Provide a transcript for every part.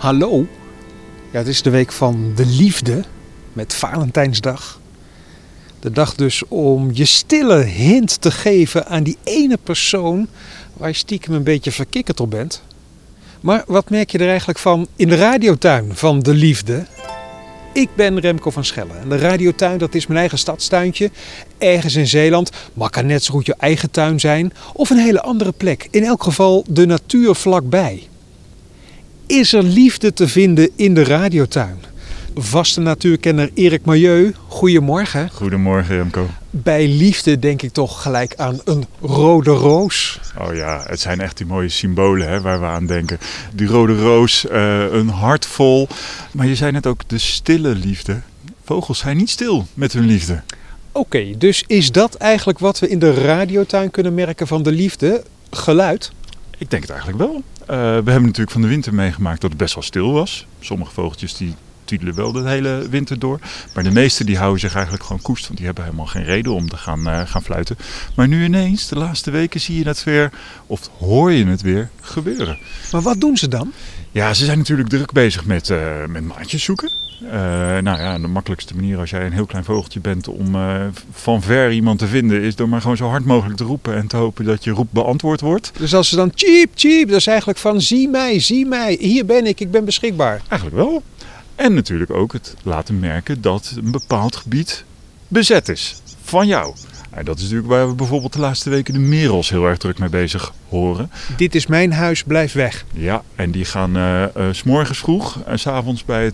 Hallo! Ja, het is de week van de liefde met Valentijnsdag. De dag dus om je stille hint te geven aan die ene persoon waar je stiekem een beetje verkikkerd op bent. Maar wat merk je er eigenlijk van in de radiotuin van de liefde? Ik ben Remco van Schellen en de radiotuin, dat is mijn eigen stadstuintje. Ergens in Zeeland, maar kan net zo goed je eigen tuin zijn of een hele andere plek. In elk geval de natuur vlakbij. Is er liefde te vinden in de radiotuin? Vaste natuurkenner Erik Marieu, goedemorgen. Goedemorgen Remco. Bij liefde denk ik toch gelijk aan een rode roos. Oh ja, het zijn echt die mooie symbolen hè, waar we aan denken. Die rode roos, een hart vol. Maar je zei net ook de stille liefde. Vogels zijn niet stil met hun liefde. Oké, dus is dat eigenlijk wat we in de radiotuin kunnen merken van de liefde? Geluid? Ik denk het eigenlijk wel. We hebben natuurlijk van de winter meegemaakt dat het best wel stil was. Sommige vogeltjes die tiedelen wel de hele winter door. Maar de meesten die houden zich eigenlijk gewoon koest. Want die hebben helemaal geen reden om te gaan fluiten. Maar nu ineens, de laatste weken zie je dat weer, of hoor je het weer, gebeuren. Maar wat doen ze dan? Ja, ze zijn natuurlijk druk bezig met maatjes zoeken. De makkelijkste manier als jij een heel klein vogeltje bent om van ver iemand te vinden is door maar gewoon zo hard mogelijk te roepen en te hopen dat je roep beantwoord wordt. Dus als ze dan tjiep, tjiep, dat is eigenlijk van zie mij, hier ben ik ben beschikbaar. Eigenlijk wel. En natuurlijk ook het laten merken dat een bepaald gebied bezet is van jou. En dat is natuurlijk waar we bijvoorbeeld de laatste weken de merels heel erg druk mee bezig horen. Dit is mijn huis, blijf weg. Ja, en die gaan 's morgens vroeg en 's avonds bij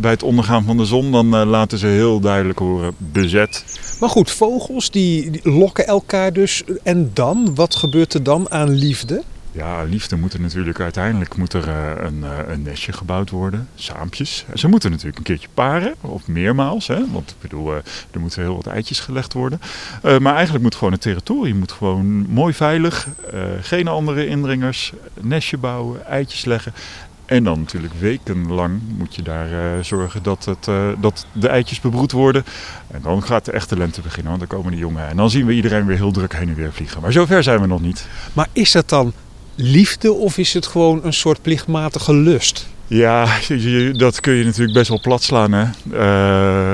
het ondergaan van de zon, dan laten ze heel duidelijk horen, bezet. Maar goed, vogels die lokken elkaar dus. En dan? Wat gebeurt er dan aan liefde? Ja, liefde moet er natuurlijk uiteindelijk een nestje gebouwd worden, saampjes. Ze moeten natuurlijk een keertje paren, of meermaals, hè? Want ik bedoel, er moeten heel wat eitjes gelegd worden. Maar eigenlijk moet gewoon het territorium moet gewoon mooi veilig, geen andere indringers, nestje bouwen, eitjes leggen. En dan natuurlijk wekenlang moet je daar zorgen dat de eitjes bebroed worden. En dan gaat de echte lente beginnen, want dan komen de jongen. En dan zien we iedereen weer heel druk heen en weer vliegen. Maar zover zijn we nog niet. Maar is dat dan liefde of is het gewoon een soort plichtmatige lust? Ja, dat kun je natuurlijk best wel plat slaan. Hè?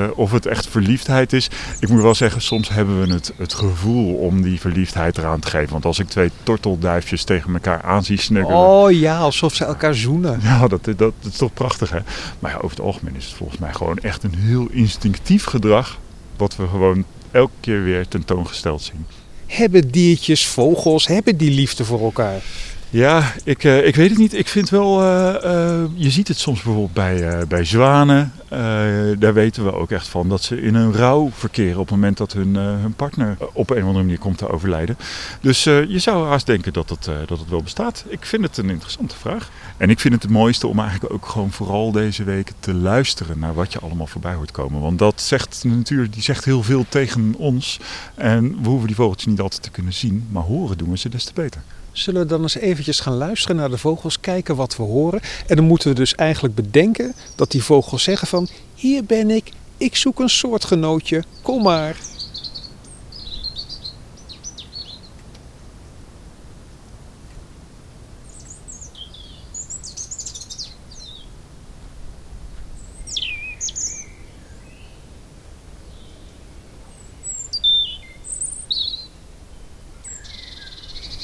Of het echt verliefdheid is. Ik moet wel zeggen, soms hebben we het gevoel om die verliefdheid eraan te geven. Want als ik twee tortelduifjes tegen elkaar aan zie snuggelen. Oh ja, alsof ze elkaar zoenen. Ja, dat is toch prachtig hè. Maar ja, over het algemeen is het volgens mij gewoon echt een heel instinctief gedrag. Wat we gewoon elke keer weer tentoongesteld zien. Hebben diertjes, vogels, hebben die liefde voor elkaar? Ja, ik weet het niet. Ik vind wel, je ziet het soms bijvoorbeeld bij zwanen. Daar weten we ook echt van dat ze in een rouw verkeren op het moment dat hun partner op een of andere manier komt te overlijden. Dus je zou haast denken dat het wel bestaat. Ik vind het een interessante vraag. En ik vind het mooiste om eigenlijk ook gewoon vooral deze week te luisteren naar wat je allemaal voorbij hoort komen. Want dat zegt de natuur, die zegt heel veel tegen ons. En we hoeven die vogeltjes niet altijd te kunnen zien, maar horen doen we ze des te beter. Zullen we dan eens eventjes gaan luisteren naar de vogels, kijken wat we horen. En dan moeten we dus eigenlijk bedenken dat die vogels zeggen van, hier ben ik zoek een soortgenootje, kom maar.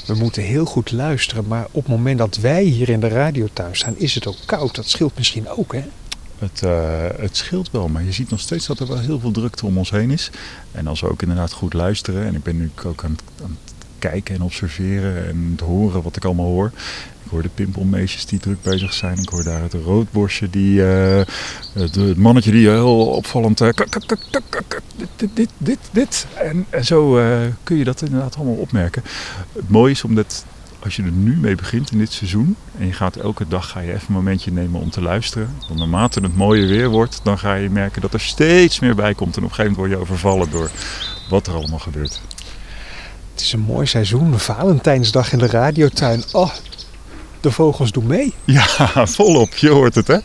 We moeten heel goed luisteren, maar op het moment dat wij hier in de radiotuin staan, is het ook koud. Dat scheelt misschien ook, hè? Het scheelt wel, maar je ziet nog steeds dat er wel heel veel drukte om ons heen is. En als we ook inderdaad goed luisteren, en ik ben nu ook aan het kijken en observeren en het horen wat ik allemaal hoor. Ik hoor de pimpelmeisjes die druk bezig zijn. Ik hoor daar het roodborstje, het mannetje die heel opvallend dit. En zo kun je dat inderdaad allemaal opmerken. Het mooie is omdat als je er nu mee begint in dit seizoen en je gaat elke dag even een momentje nemen om te luisteren. Want naarmate het mooie weer wordt, dan ga je merken dat er steeds meer bij komt. En op een gegeven moment word je overvallen door wat er allemaal gebeurt. Het is een mooi seizoen, Valentijnsdag in de radiotuin. Oh, de vogels doen mee. Ja, volop. Je hoort het, hè?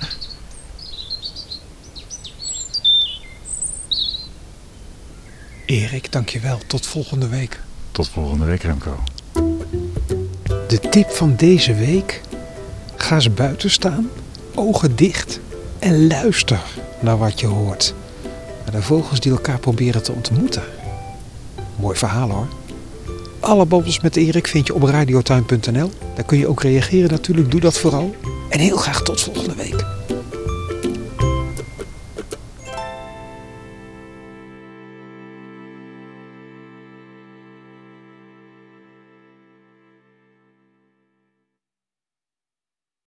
Erik, dankjewel. Tot volgende week. Tot volgende week, Remco. De tip van deze week. Ga eens buiten staan ogen dicht en luister naar wat je hoort. Naar de vogels die elkaar proberen te ontmoeten. Mooi verhaal hoor. Alle babbels met Erik vind je op radiotuin.nl. Daar kun je ook reageren natuurlijk, doe dat vooral. En heel graag tot volgende week.